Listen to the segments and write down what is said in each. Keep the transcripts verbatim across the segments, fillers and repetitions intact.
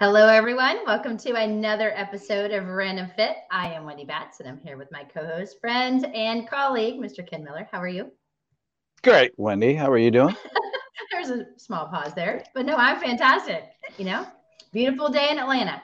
Hello, everyone. Welcome to another episode of Random Fit. I am Wendy Batts, and I'm here with my co-host, friend, and colleague, Mister Ken Miller. How are you? Great, Wendy. How are you doing? There's a small pause there, but no, I'm fantastic. You know, beautiful day in Atlanta.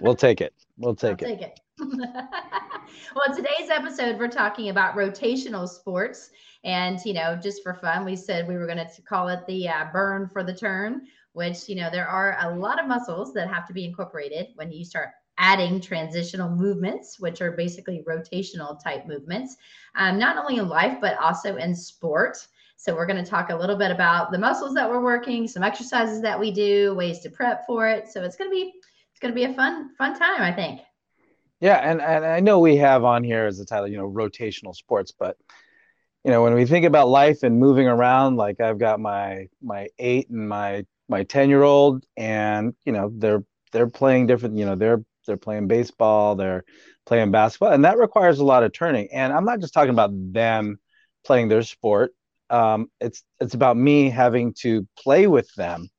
We'll take it. We'll take I'll it. Take it. Well, in today's episode, we're talking about rotational sports. And, you know, just for fun, we said we were going to call it the uh, burn for the turn, which, you know, there are a lot of muscles that have to be incorporated when you start adding transitional movements, which are basically rotational type movements, um, not only in life, but also in sport. So we're going to talk a little bit about the muscles that we're working, some exercises that we do, ways to prep for it. So it's going to be it's going to be a fun, fun time, I think. Yeah. And, and I know we have on here as the title, you know, rotational sports, but you know, when we think about life and moving around, like I've got my my eight and my my ten year old, and you know, they're they're playing different, you know, they're they're playing baseball, they're playing basketball, and that requires a lot of turning. And I'm not just talking about them playing their sport. Um, it's it's about me having to play with them.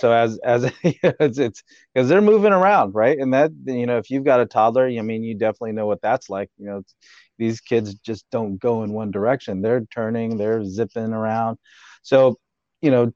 So as as it's it's because they're moving around, right? And that, you know, if you've got a toddler, I mean, you definitely know what that's like. You know, it's, these kids just don't go in one direction. They're turning, they're zipping around. So, you know,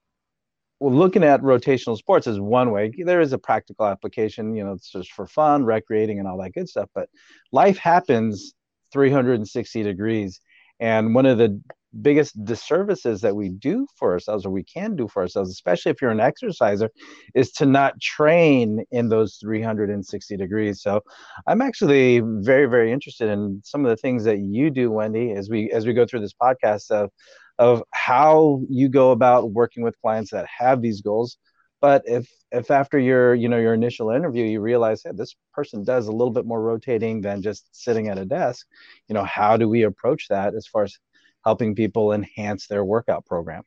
looking at rotational sports is one way. There is a practical application, you know, it's just for fun, recreating and all that good stuff. But life happens three hundred sixty degrees. And one of the biggest disservices that we do for ourselves, or we can do for ourselves, especially if you're an exerciser, is to not train in those three hundred sixty degrees. So I'm actually very, very interested in some of the things that you do, Wendy, as we as we go through this podcast of of how you go about working with clients that have these goals. But if if after your you know your initial interview you realize, hey, this person does a little bit more rotating than just sitting at a desk, you know, how do we approach that as far as helping people enhance their workout program?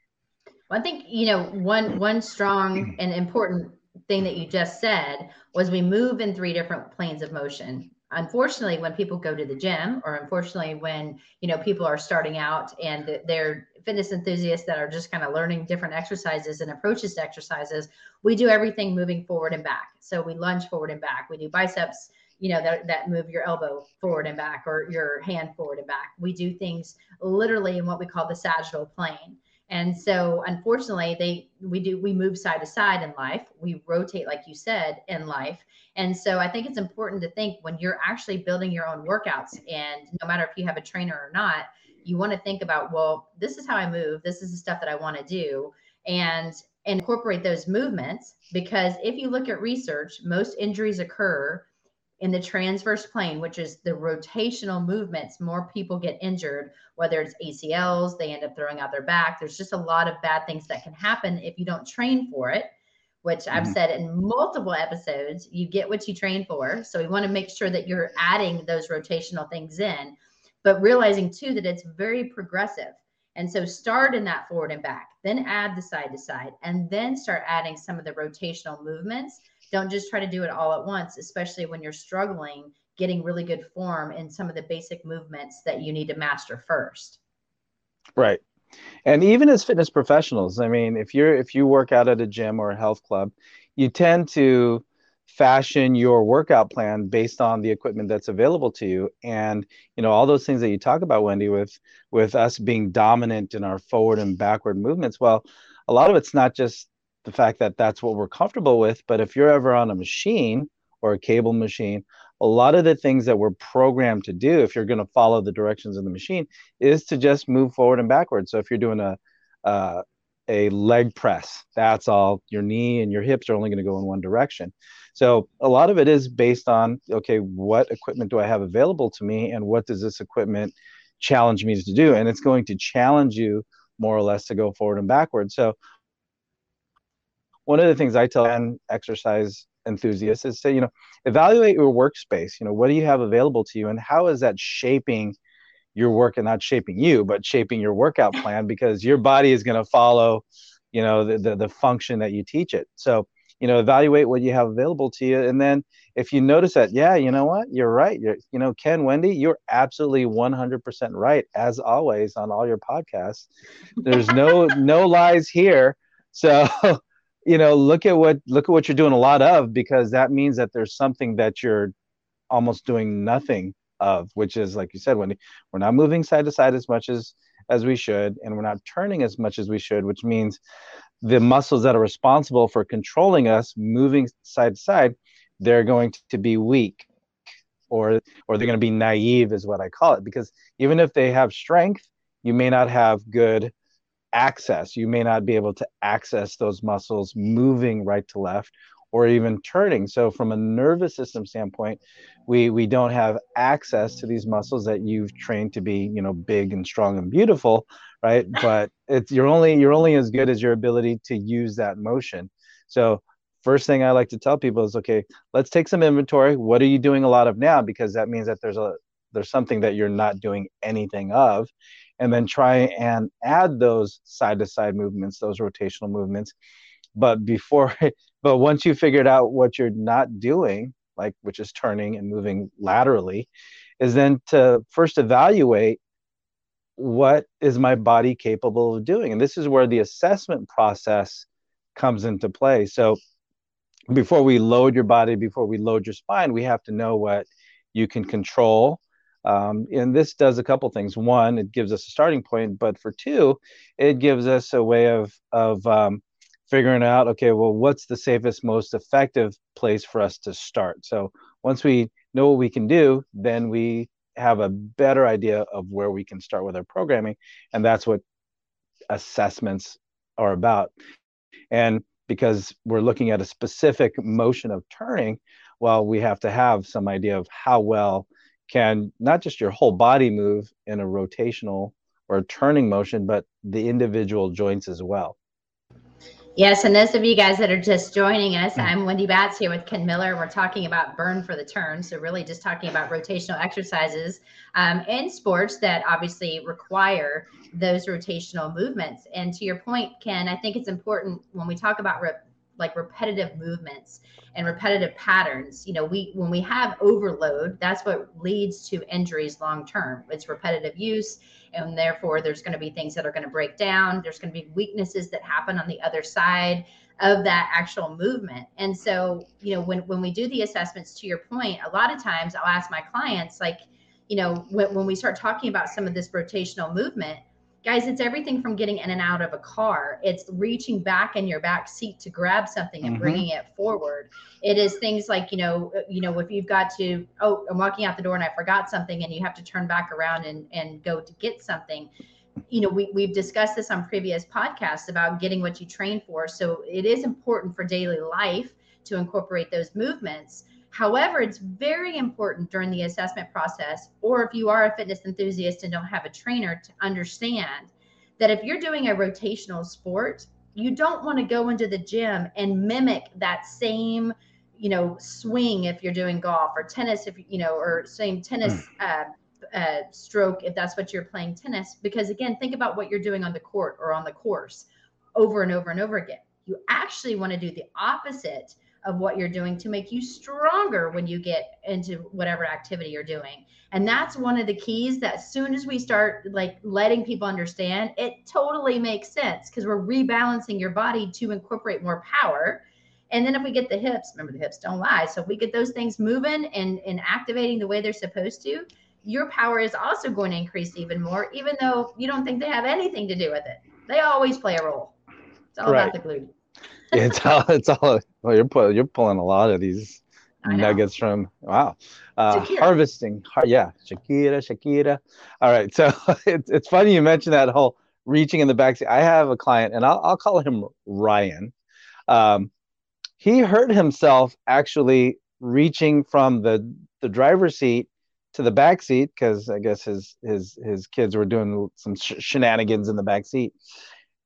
Well, I think, you know, one one strong and important thing that you just said was we move in three different planes of motion. Unfortunately, when people go to the gym, or unfortunately when, you know, people are starting out and they're fitness enthusiasts that are just kind of learning different exercises and approaches to exercises, we do everything moving forward and back. So we lunge forward and back. We do biceps, you know, that, that move your elbow forward and back, or your hand forward and back. We do things literally in what we call the sagittal plane. And so unfortunately, they we do we move side to side in life. We rotate, like you said, in life. And so I think it's important to think when you're actually building your own workouts, and no matter if you have a trainer or not, you want to think about, well, this is how I move. This is the stuff that I want to do. And and incorporate those movements, because if you look at research, most injuries occur in the transverse plane, which is the rotational movements. More people get injured, whether it's A C Ls, they end up throwing out their back. There's just a lot of bad things that can happen if you don't train for it, which mm-hmm. I've said in multiple episodes, you get what you train for. So we want to make sure that you're adding those rotational things in, but realizing too that it's very progressive. And so start in that forward and back, then add the side to side, and then start adding some of the rotational movements. Don't just try to do it all at once, especially when you're struggling getting really good form in some of the basic movements that you need to master first. Right. And even as fitness professionals, I mean, if you're if you work out at a gym or a health club, you tend to fashion your workout plan based on the equipment that's available to you. And, you know, all those things that you talk about, Wendy, with with us being dominant in our forward and backward movements. Well, a lot of it's not just the fact that that's what we're comfortable with, but if you're ever on a machine or a cable machine, a lot of the things that we're programmed to do, if you're going to follow the directions of the machine, is to just move forward and backward. So if you're doing a uh, a leg press, that's all. Your knee and your hips are only going to go in one direction. So a lot of it is based on, okay, what equipment do I have available to me, and what does this equipment challenge me to do? And it's going to challenge you more or less to go forward and backward. So one of the things I tell exercise enthusiasts is to, you know, evaluate your workspace. You know, what do you have available to you, and how is that shaping your work, and not shaping you, but shaping your workout plan? Because your body is going to follow, you know, the, the the function that you teach it. So, you know, evaluate what you have available to you. And then if you notice that, yeah, you know what, you're right. You're, you know, Ken, Wendy, you're absolutely one hundred percent right, as always on all your podcasts. There's no, no lies here. So you know, look at what look at what you're doing a lot of, because that means that there's something that you're almost doing nothing of, which is, like you said, Wendy, we're not moving side to side as much as as we should, and we're not turning as much as we should, which means the muscles that are responsible for controlling us moving side to side, they're going to be weak, or or they're going to be naive is what I call it, because even if they have strength, you may not have good access. You may not be able to access those muscles moving right to left or even turning. So from a nervous system standpoint, we we don't have access to these muscles that you've trained to be, you know, big and strong and beautiful, right? But it's you're only you're only as good as your ability to use that motion. So first thing I like to tell people is, okay, let's take some inventory. What are you doing a lot of now? Because that means that there's a there's something that you're not doing anything of. And then try and add those side-to-side movements, those rotational movements. But before, but once you figured out what you're not doing, like which is turning and moving laterally, is then to first evaluate, what is my body capable of doing? And this is where the assessment process comes into play. So before we load your body, before we load your spine, we have to know what you can control. Um, and this does a couple things. One, it gives us a starting point, but for two, it gives us a way of of um, figuring out, okay, well, what's the safest, most effective place for us to start? So once we know what we can do, then we have a better idea of where we can start with our programming, and that's what assessments are about. And because we're looking at a specific motion of turning, well, we have to have some idea of how well can not just your whole body move in a rotational or turning motion, but the individual joints as well. Yes, and those of you guys that are just joining us, I'm Wendy Batts here with Ken Miller. We're talking about burn for the turn, so really just talking about rotational exercises um, in sports that obviously require those rotational movements. And to your point, Ken, I think it's important when we talk about rep like repetitive movements and repetitive patterns. You know, we when we have overload, that's what leads to injuries long term. It's repetitive use, and therefore there's going to be things that are going to break down. There's going to be weaknesses that happen on the other side of that actual movement. And so, you know, when when we do the assessments, to your point, a lot of times I'll ask my clients, like, you know, when, when we start talking about some of this rotational movement, guys, it's everything from getting in and out of a car. It's reaching back in your back seat to grab something and mm-hmm. bringing it forward. It is things like, you know, you know, if you've got to, oh, I'm walking out the door and I forgot something, and you have to turn back around and, and go to get something. You know, we, we've discussed this on previous podcasts about getting what you train for. So it is important for daily life to incorporate those movements. However, it's very important during the assessment process, or if you are a fitness enthusiast and don't have a trainer, to understand that if you're doing a rotational sport, you don't want to go into the gym and mimic that same, you know, swing if you're doing golf, or tennis, if you know, or same tennis uh, uh, stroke if that's what you're playing tennis. Because again, think about what you're doing on the court or on the course over and over and over again. You actually want to do the opposite of what you're doing to make you stronger when you get into whatever activity you're doing. And that's one of the keys that as soon as we start like letting people understand, it totally makes sense, because we're rebalancing your body to incorporate more power. And then if we get the hips, remember the hips don't lie. So if we get those things moving and, and activating the way they're supposed to, your power is also going to increase even more, even though you don't think they have anything to do with it. They always play a role. It's all right. About the glute. It's all, it's all, well, you're, pull, you're pulling a lot of these nuggets from, wow. Uh, harvesting. Har yeah. Shakira, Shakira. All right. So it's, it's funny you mentioned that whole reaching in the backseat. I have a client, and I'll, I'll call him Ryan. Um, he hurt himself actually reaching from the, the driver's seat to the back seat, because I guess his, his, his kids were doing some sh shenanigans in the back seat.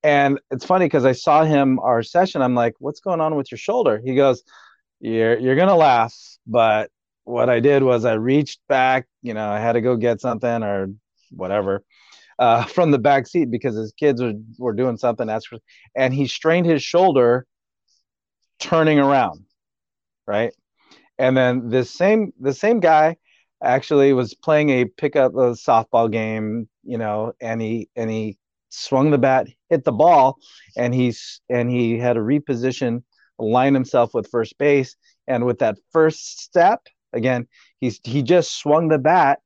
And it's funny because I saw him our session. I'm like, what's going on with your shoulder? He goes, you're, you're going to laugh, but what I did was I reached back, you know, I had to go get something or whatever uh, from the back seat, because his kids were, were doing something. And he strained his shoulder turning around. Right. And then this same, the same guy actually was playing a pickup a softball game, you know, and he, and he, swung the bat, hit the ball, and he's and he had to reposition, align himself with first base. And with that first step, again, he's he just swung the bat,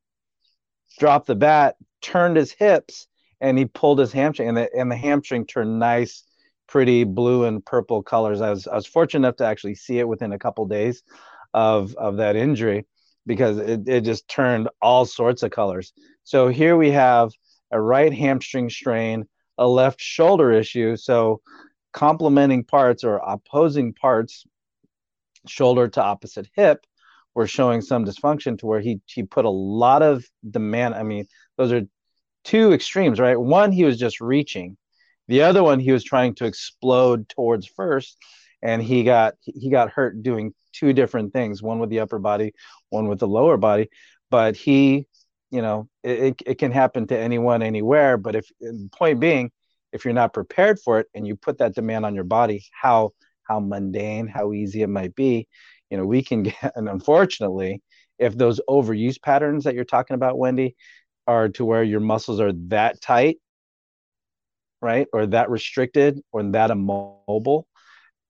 dropped the bat, turned his hips, and he pulled his hamstring, and the, and the hamstring turned nice, pretty blue and purple colors. I was I was fortunate enough to actually see it within a couple of days of of that injury, because it, it just turned all sorts of colors. So here we have a right hamstring strain, a left shoulder issue. So complementing parts or opposing parts, shoulder to opposite hip, were showing some dysfunction to where he he put a lot of demand. I mean, those are two extremes, right? One, he was just reaching. The other one, he was trying to explode towards first, and he got he got hurt doing two different things, one with the upper body, one with the lower body. But he, you know, it, it can happen to anyone, anywhere. But if, point being, if you're not prepared for it and you put that demand on your body, how how mundane, how easy it might be, you know, we can get, and unfortunately, if those overuse patterns that you're talking about, Wendy, are to where your muscles are that tight, right, or that restricted, or that immobile,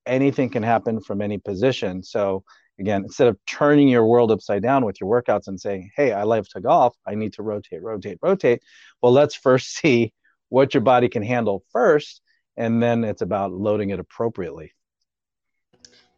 anything can happen from any position. So again, instead of turning your world upside down with your workouts and saying, hey, I love to golf, I need to rotate, rotate, rotate. Well, let's first see what your body can handle first, and then it's about loading it appropriately.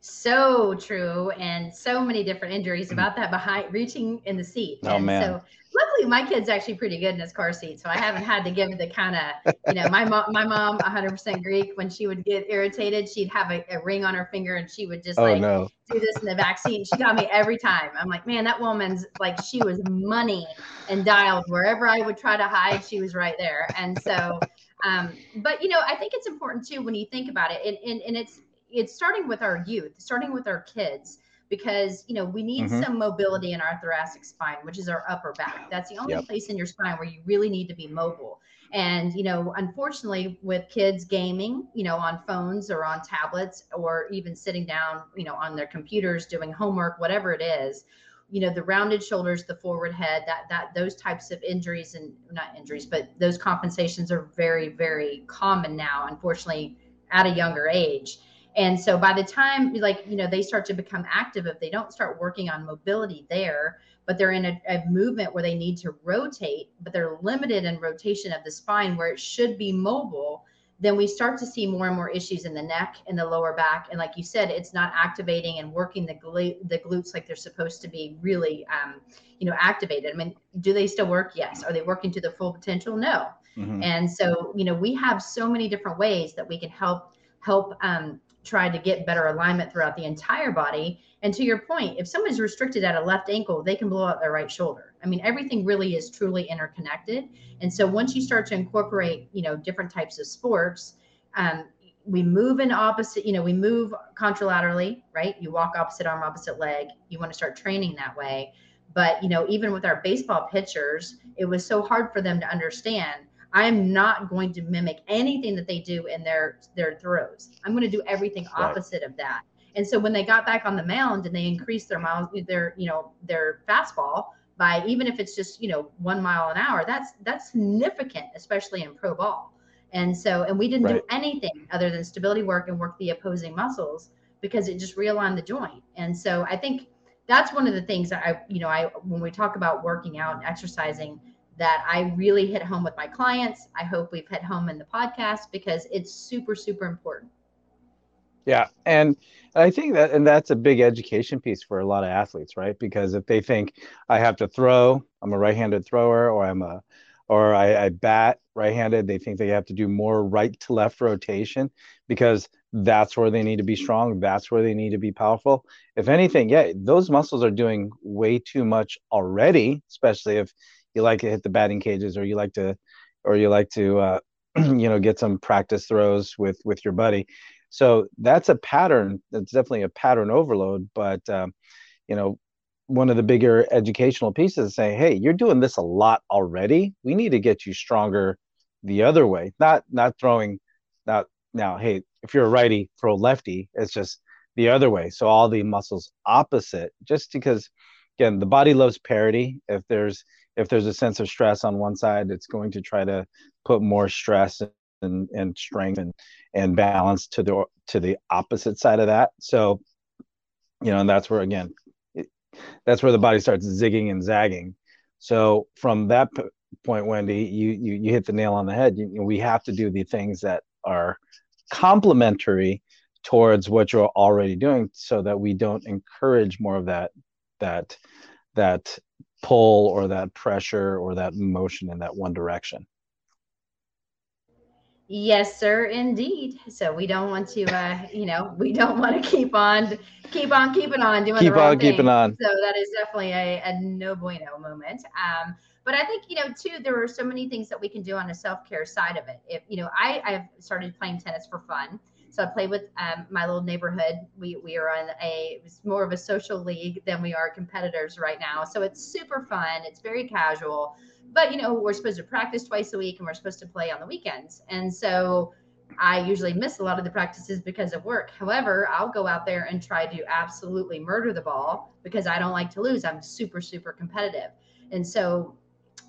So true, and so many different injuries about that behind reaching in the seat. Oh, and man. So luckily, my kid's actually pretty good in his car seat, so I haven't had to give the kind of, you know, my mom, my mom, one hundred percent Greek, when she would get irritated, she'd have a, a ring on her finger, and she would just oh, like no. do this in the back seat, and she got me every time. I'm like, man, that woman's like, she was money and dialed. Wherever I would try to hide, she was right there. And so, um, but you know, I think it's important too when you think about it, and and, and it's. It's starting with our youth, starting with our kids, because, you know, we need mm-hmm. some mobility in our thoracic spine, which is our upper back. That's the only yep. place in your spine where you really need to be mobile. And, you know, unfortunately with kids gaming, you know, on phones or on tablets, or even sitting down, you know, on their computers, doing homework, whatever it is, you know, the rounded shoulders, the forward head, that, that, those types of injuries, and not injuries, but those compensations are very, very common now, unfortunately, at a younger age. And so by the time, like, you know, they start to become active, if they don't start working on mobility there, but they're in a, a movement where they need to rotate, but they're limited in rotation of the spine where it should be mobile, then we start to see more and more issues in the neck and the lower back. And like you said, it's not activating and working the, glu- the glutes like they're supposed to be really, um, you know, activated. I mean, do they still work? Yes. Are they working to their full potential? No. Mm-hmm. And so, you know, we have so many different ways that we can help, help, um, try to get better alignment throughout the entire body. And to your point, if someone's restricted at a left ankle, they can blow out their right shoulder. I mean, everything really is truly interconnected. And so once you start to incorporate, you know, different types of sports, um, we move in opposite, you know, we move contralaterally, right? You walk opposite arm, opposite leg. You want to start training that way. But, you know, even with our baseball pitchers, it was so hard for them to understand, I'm not going to mimic anything that they do in their, their throws. I'm going to do everything opposite right. of that. And so when they got back on the mound and they increased their miles, their, you know, their fastball by, even if it's just, you know, one mile an hour, that's, that's significant, especially in pro ball. And so, and we didn't right. do anything other than stability work and work the opposing muscles, because it just realigned the joint. And so I think that's one of the things that I, you know, I, when we talk about working out and exercising, that I really hit home with my clients. I hope we've hit home in the podcast, because it's super, super important. Yeah. And I think that, and that's a big education piece for a lot of athletes, right? Because if they think I have to throw, I'm a right-handed thrower, or I'm a, or I, I bat right-handed, they think they have to do more right to left rotation, because that's where they need to be strong. That's where they need to be powerful. If anything, yeah, those muscles are doing way too much already, especially if you like to hit the batting cages, or you like to, or you like to, uh, you know, get some practice throws with, with your buddy. So that's a pattern. That's definitely a pattern overload. But, um, you know, one of the bigger educational pieces is saying, hey, you're doing this a lot already. We need to get you stronger the other way. Not, not throwing not now. Hey, if you're a righty, throw lefty. It's just the other way. So all the muscles opposite, just because, again, the body loves parity. If there's, if there's a sense of stress on one side, it's going to try to put more stress and, and strength and, and balance to the, to the opposite side of that. So, you know, and that's where, again, it, that's where the body starts zigging and zagging. So from that p- point, Wendy, you, you, you hit the nail on the head. You, we have to do the things that are complementary towards what you're already doing, so that we don't encourage more of that, that, that pull or that pressure or that motion in that one direction. Yes, sir, indeed. So we don't want to, uh, you know, we don't want to keep on, keep on, keeping on doing keep the right on, thing. Keep on, keeping on. So that is definitely a, a no bueno moment. Um, but I think, you know, too, there are so many things that we can do on the self-care side of it. If, you know, I, I've started playing tennis for fun. So I play with um, my little neighborhood. We we are on a, it's more of a social league than we are competitors right now. So it's super fun. It's very casual, but you know, we're supposed to practice twice a week and we're supposed to play on the weekends. And so I usually miss a lot of the practices because of work. However, I'll go out there and try to absolutely murder the ball because I don't like to lose. I'm super, super competitive. And so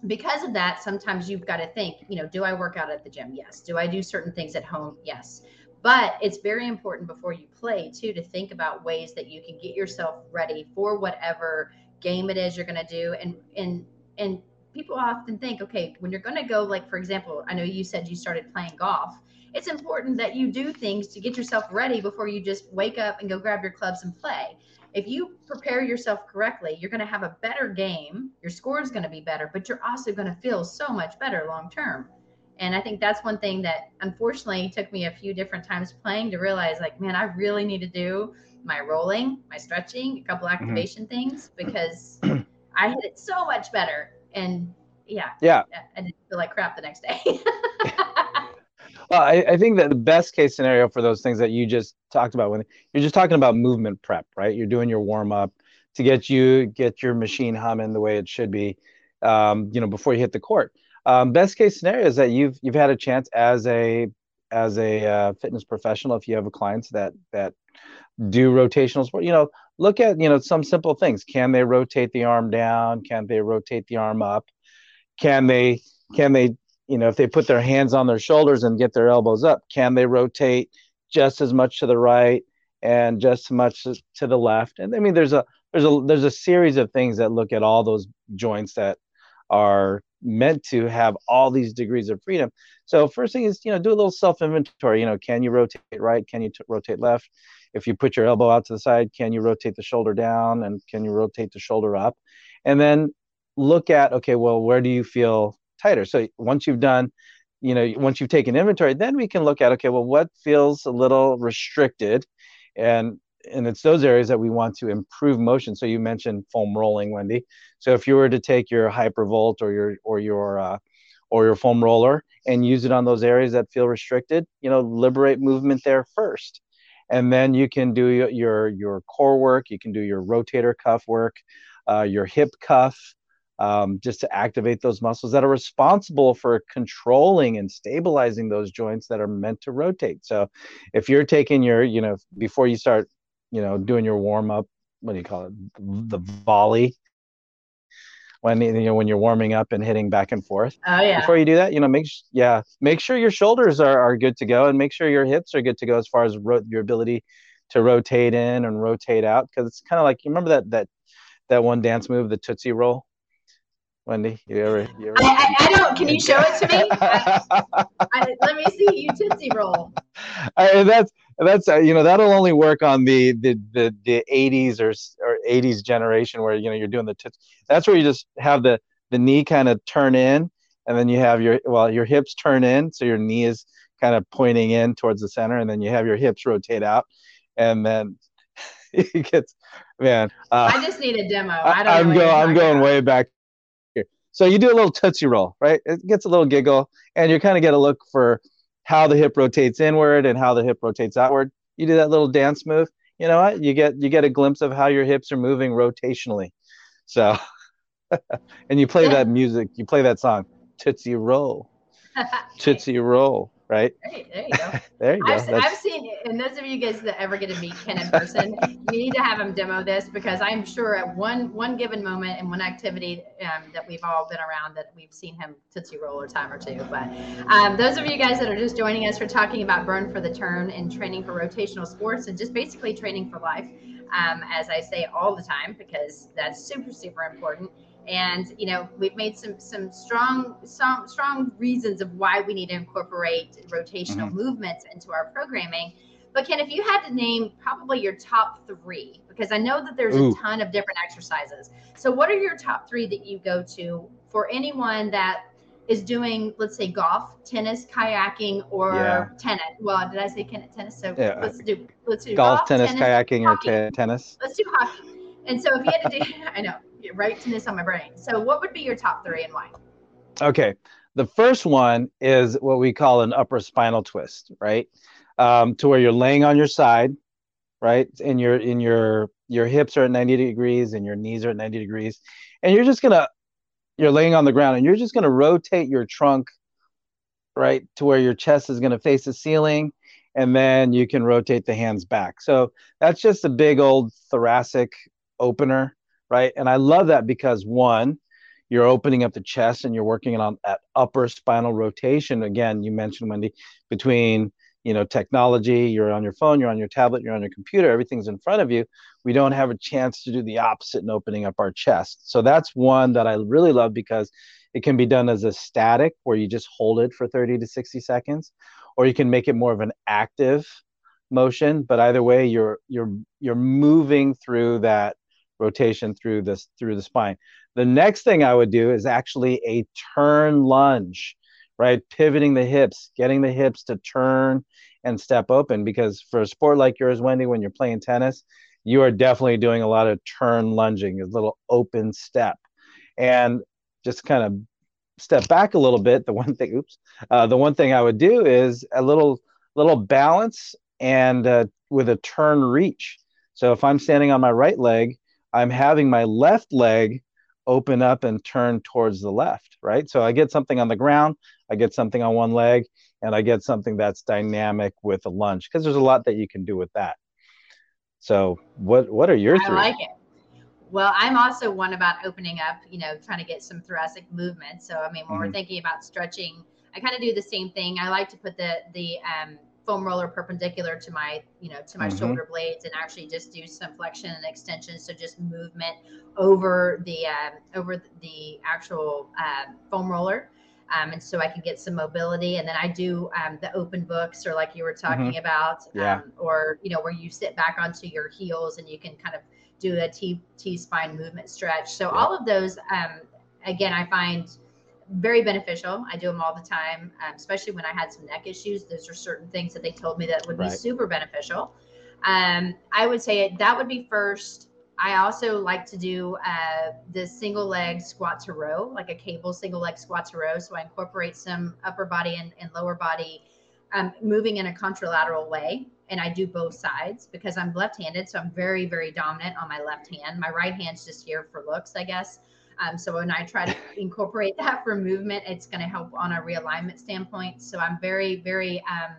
because of that, sometimes you've got to think, you know, do I work out at the gym? Yes. Do I do certain things at home? Yes. But it's very important before you play, too, to think about ways that you can get yourself ready for whatever game it is you're going to do. And and and people often think, okay, when you're going to go, like, for example, I know you said you started playing golf. It's important that you do things to get yourself ready before you just wake up and go grab your clubs and play. If you prepare yourself correctly, you're going to have a better game. Your score is going to be better, but you're also going to feel so much better long term. And I think that's one thing that unfortunately took me a few different times playing to realize, like, man, I really need to do my rolling, my stretching, a couple activation mm-hmm. things, because I hit it so much better. And yeah, yeah, I didn't feel like crap the next day. Well, I, I think that the best case scenario for those things that you just talked about, when you're just talking about movement prep, right? You're doing your warm up to get you, get your machine humming the way it should be, um, you know, before you hit the court. Um, best case scenario is that you've you've had a chance as a as a uh, fitness professional. If you have a clients that that do rotational sport, you know, look at you know some simple things. Can they rotate the arm down? Can they rotate the arm up? Can they can they you know if they put their hands on their shoulders and get their elbows up, can they rotate just as much to the right and just as much to the left? And I mean, there's a there's a there's a series of things that look at all those joints that are meant to have all these degrees of freedom. So first thing is, you know, do a little self inventory. You know, can you rotate right? Can you t- rotate left? If you put your elbow out to the side, can you rotate the shoulder down? And can you rotate the shoulder up? And then look at, okay, well, where do you feel tighter? So once you've done, you know, once you've taken inventory, then we can look at, okay, well, what feels a little restricted? And And it's those areas that we want to improve motion. So you mentioned foam rolling, Wendy. So if you were to take your Hypervolt or your or your uh, or your foam roller and use it on those areas that feel restricted, you know, liberate movement there first, and then you can do your your, your core work. You can do your rotator cuff work, uh, your hip cuff, um, just to activate those muscles that are responsible for controlling and stabilizing those joints that are meant to rotate. So if you're taking your, you know, before you start, you know, doing your warm up, what do you call it? The volley. When you know when you're warming up and hitting back and forth. Oh yeah. Before you do that, you know, make yeah, make sure your shoulders are, are good to go, and make sure your hips are good to go as far as ro- your ability to rotate in and rotate out. Because it's kind of like, you remember that that that one dance move, the Tootsie Roll. Wendy, you ever? You ever... I, I, I don't. Can you show it to me? I, I, let me see you Tootsie Roll. I, that's that's uh, you know that'll only work on the the the, the eighties or or eighties generation where you know you're doing the tits. That's where you just have the the knee kind of turn in, and then you have your well your hips turn in, so your knee is kind of pointing in towards the center, and then you have your hips rotate out, and then. It gets, man. Uh, I just need a demo. I don't. I'm, know go, I'm going. I'm going way back. So you do a little Tootsie Roll, right? It gets a little giggle, and you're kind of going to look for how the hip rotates inward and how the hip rotates outward. You do that little dance move. You know what? You get you get a glimpse of how your hips are moving rotationally. So, and you play that music. You play that song, Tootsie Roll, Tootsie Roll. right? Right, there you go. There you go. I've, I've seen it. And those of you guys that ever get to meet Ken in person, you need to have him demo this, because I'm sure at one one given moment and one activity um, that we've all been around that we've seen him Tootsie Roll a time or two. But um, those of you guys that are just joining us, we're talking about burn for the turn and training for rotational sports and just basically training for life, um, as I say all the time, because that's super, super important. And, you know, we've made some some strong, some strong reasons of why we need to incorporate rotational mm-hmm. movements into our programming. But Ken, if you had to name probably your top three, because I know that there's Ooh. a ton of different exercises. So what are your top three that you go to for anyone that is doing, let's say, golf, tennis, kayaking, or yeah. tennis? Well, did I say tennis? So yeah. let's do let's do golf, golf tennis, tennis, kayaking, hockey. or tennis. Let's do hockey. And so if you had to do, I know. Rightness on my brain. So what would be your top three and why? Okay. The first one is what we call an upper spinal twist, right? Um, to where you're laying on your side, right? And your in your your hips are at ninety degrees and your knees are at ninety degrees. And you're just gonna you're laying on the ground and you're just gonna rotate your trunk, right, to where your chest is gonna face the ceiling, and then you can rotate the hands back. So that's just a big old thoracic opener. Right. And I love that because, one, you're opening up the chest and you're working on that upper spinal rotation. Again, you mentioned, Wendy, between, you know, technology, you're on your phone, you're on your tablet, you're on your computer, everything's in front of you. We don't have a chance to do the opposite and opening up our chest. So that's one that I really love because it can be done as a static where you just hold it for thirty to sixty seconds, or you can make it more of an active motion. But either way, you're you're you're moving through that rotation through this through the spine. The next thing I would do is actually a turn lunge, right? Pivoting the hips, getting the hips to turn and step open, because for a sport like yours, Wendy, when you're playing tennis, you are definitely doing a lot of turn lunging, a little open step. And just kind of step back a little bit. The one thing, oops, uh, the one thing I would do is a little little balance and uh, with a turn reach. So if I'm standing on my right leg, I'm having my left leg open up and turn towards the left, right? So I get something on the ground, I get something on one leg, and I get something that's dynamic with a lunge, because there's a lot that you can do with that. So what what are your I three? I like it. Well, I'm also one about opening up, you know, trying to get some thoracic movement. So, I mean, when mm-hmm. we're thinking about stretching, I kind of do the same thing. I like to put the, the um, foam roller perpendicular to my, you know, to my mm-hmm. shoulder blades, and actually just do some flexion and extension. So just movement over the, um, over the actual uh, foam roller. Um, and so I can get some mobility. And then I do um, the open books, or like you were talking mm-hmm. about, yeah. um, or, you know, where you sit back onto your heels and you can kind of do a T, T spine movement stretch. So yeah. all of those, um, again, I find very beneficial. I do them all the time, um, especially when I had some neck issues. Those are certain things that they told me that would right. be super beneficial. Um, I would say that would be first. I also like to do uh, the single leg squat to row, like a cable single leg squat to row. So I incorporate some upper body and, and lower body um, moving in a contralateral way. And I do both sides because I'm left-handed. So I'm very, very dominant on my left hand. My right hand's just here for looks, I guess. Um, so when I try to incorporate that for movement, it's going to help on a realignment standpoint. So I'm very, very, um,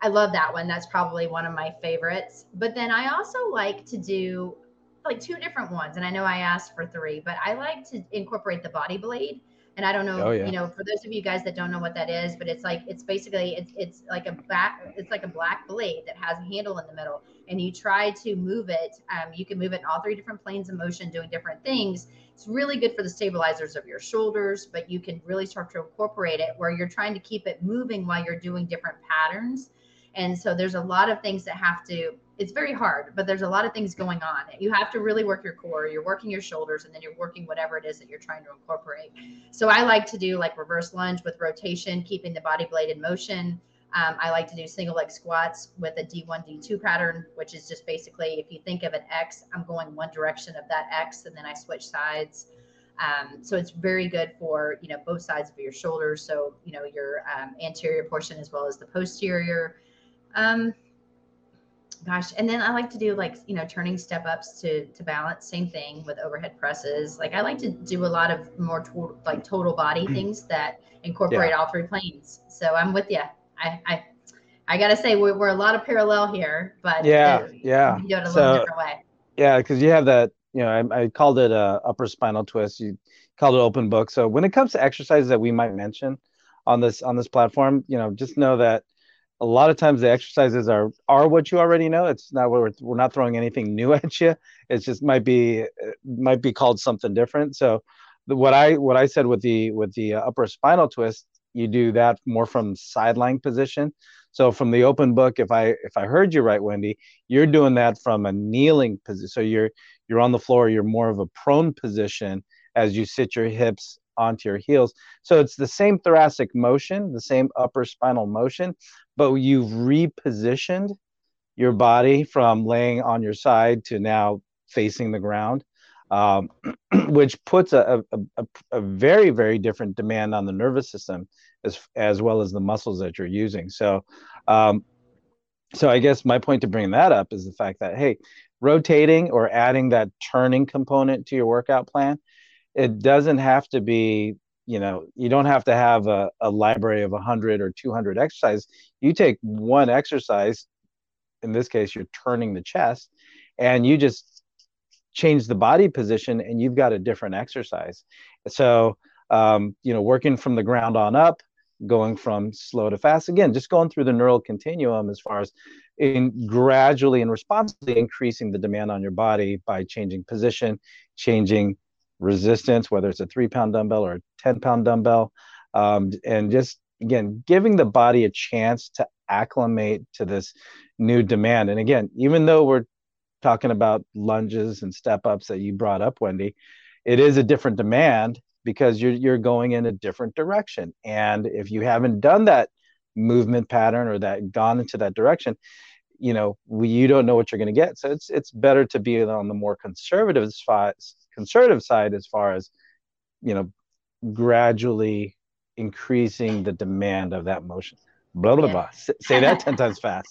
I love that one. That's probably one of my favorites. But then I also like to do like two different ones. And I know I asked for three, but I like to incorporate the body blade. And I don't know, oh, yeah. you know, for those of you guys that don't know what that is, but it's like, it's basically, it's, it's like a back, it's like a black blade that has a handle in the middle, and you try to move it. Um, you can move it in all three different planes of motion, doing different things. It's really good for the stabilizers of your shoulders, but you can really start to incorporate it where you're trying to keep it moving while you're doing different patterns. And so there's a lot of things that have to, it's very hard, but there's a lot of things going on. You have to really work your core, you're working your shoulders, and then you're working whatever it is that you're trying to incorporate. So I like to do like reverse lunge with rotation, keeping the body blade in motion. Um, I like to do single leg squats with a D one, D two pattern, which is just basically, if you think of an X, I'm going one direction of that X, and then I switch sides. Um, so it's very good for, you know, both sides of your shoulders. So, you know, your um, anterior portion as well as the posterior. Um, gosh. And then I like to do like, you know, turning step ups to, to balance, same thing with overhead presses. Like I like to do a lot of more to- like total body things that incorporate yeah. all three planes. So I'm with you. I, I, I gotta say we we're a lot of parallel here, but yeah, it, yeah, you do it a so, little different way. Yeah, because you have that. You know, I, I called it a upper spinal twist. You called it open book. So when it comes to exercises that we might mention on this on this platform, you know, just know that a lot of times the exercises are are what you already know. It's not what we're we're not throwing anything new at you. It just might be might be called something different. So the, what I what I said with the with the upper spinal twist, you do that more from sideline position. So from the open book, if I if I heard you right, Wendy, you're doing that from a kneeling position. So you're you're on the floor. You're more of a prone position as you sit your hips onto your heels. So it's the same thoracic motion, the same upper spinal motion, but you've repositioned your body from laying on your side to now facing the ground, um, which puts a, a, a very, very different demand on the nervous system, as as well as the muscles that you're using. So, um, so I guess my point to bring that up is the fact that, hey, rotating or adding that turning component to your workout plan, it doesn't have to be, you know, you don't have to have a, a library of one hundred or two hundred exercises. You take one exercise, in this case, you're turning the chest, and you just change the body position and you've got a different exercise. So, um, you know, working from the ground on up, going from slow to fast, again, just going through the neural continuum as far as in gradually and responsibly increasing the demand on your body by changing position, changing resistance, whether it's a three pound dumbbell or a ten pound dumbbell, um, and just, again, giving the body a chance to acclimate to this new demand. And again, even though we're talking about lunges and step ups that you brought up, Wendy, it is a different demand because you're you're going in a different direction. And if you haven't done that movement pattern or that gone into that direction, you know, we, you don't know what you're going to get. So it's it's better to be on the more conservative spot, conservative side as far as, you know, gradually increasing the demand of that motion. Blah, blah, yeah. blah. Say that ten times fast.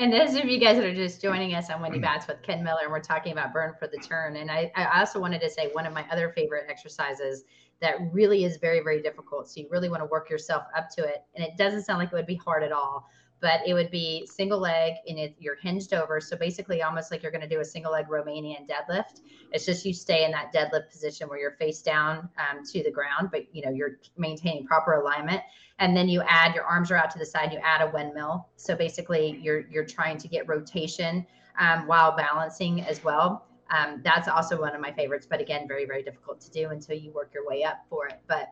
And those of you guys that are just joining us, I'm Wendy Batts with Ken Miller, and we're talking about burn for the turn. And I, I also wanted to say one of my other favorite exercises that really is very, very difficult, so you really want to work yourself up to it. And it doesn't sound like it would be hard at all, but it would be single leg and it, you're hinged over. So basically almost like you're going to do a single leg Romanian deadlift. It's just you stay in that deadlift position where you're face down um, to the ground, but you know, you're maintaining proper alignment. And then you add, your arms are out to the side, you add a windmill. So basically you're, you're trying to get rotation um, while balancing as well. Um, that's also one of my favorites, but again, very, very difficult to do until you work your way up for it. But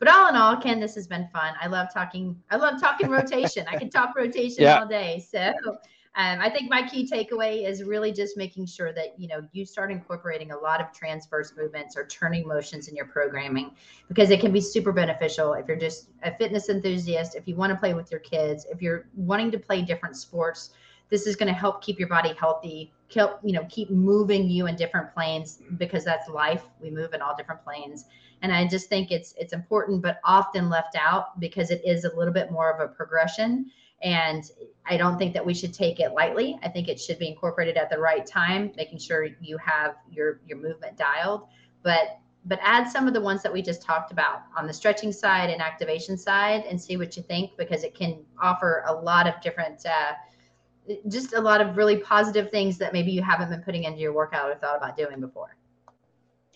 But all in all, Ken, this has been fun. I love talking. I love talking rotation. I can talk rotation yeah. all day. So um, I think my key takeaway is really just making sure that, you know, you start incorporating a lot of transverse movements or turning motions in your programming, because it can be super beneficial if you're just a fitness enthusiast, if you want to play with your kids, if you're wanting to play different sports. This is going to help keep your body healthy, keep, you know, keep moving you in different planes, because that's life. We move in all different planes. And I just think it's, it's important, but often left out because it is a little bit more of a progression. And I don't think that we should take it lightly. I think it should be incorporated at the right time, making sure you have your, your movement dialed, but, but add some of the ones that we just talked about on the stretching side and activation side and see what you think, because it can offer a lot of different, uh, just a lot of really positive things that maybe you haven't been putting into your workout or thought about doing before.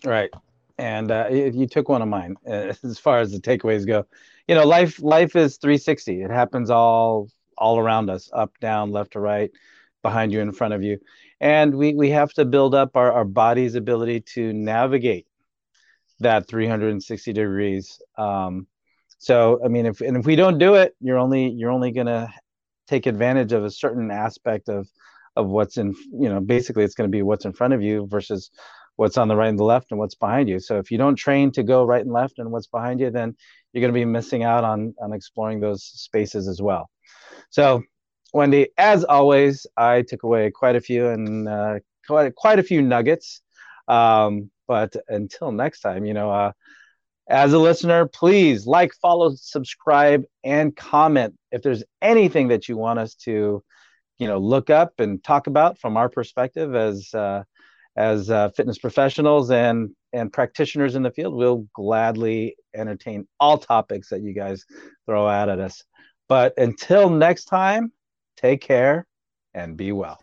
Right. And uh, you took one of mine uh, as far as the takeaways go. You know, life life is three sixty. It happens all all around us, up, down, left to right, behind you, in front of you. And we, we have to build up our, our body's ability to navigate that three hundred sixty degrees. Um, so, I mean, if and if we don't do it, you're only you're only going to take advantage of a certain aspect of, of what's in, you know, basically it's going to be what's in front of you versus what's on the right and the left and what's behind you. So if you don't train to go right and left and what's behind you, then you're going to be missing out on, on exploring those spaces as well. So Wendy, as always, I took away quite a few and uh, quite, quite a few nuggets. Um, but until next time, you know, uh, as a listener, please like, follow, subscribe, and comment if there's anything that you want us to, you know, look up and talk about from our perspective as uh, as uh, fitness professionals and and practitioners in the field. We'll gladly entertain all topics that you guys throw out at us. But until next time, take care and be well.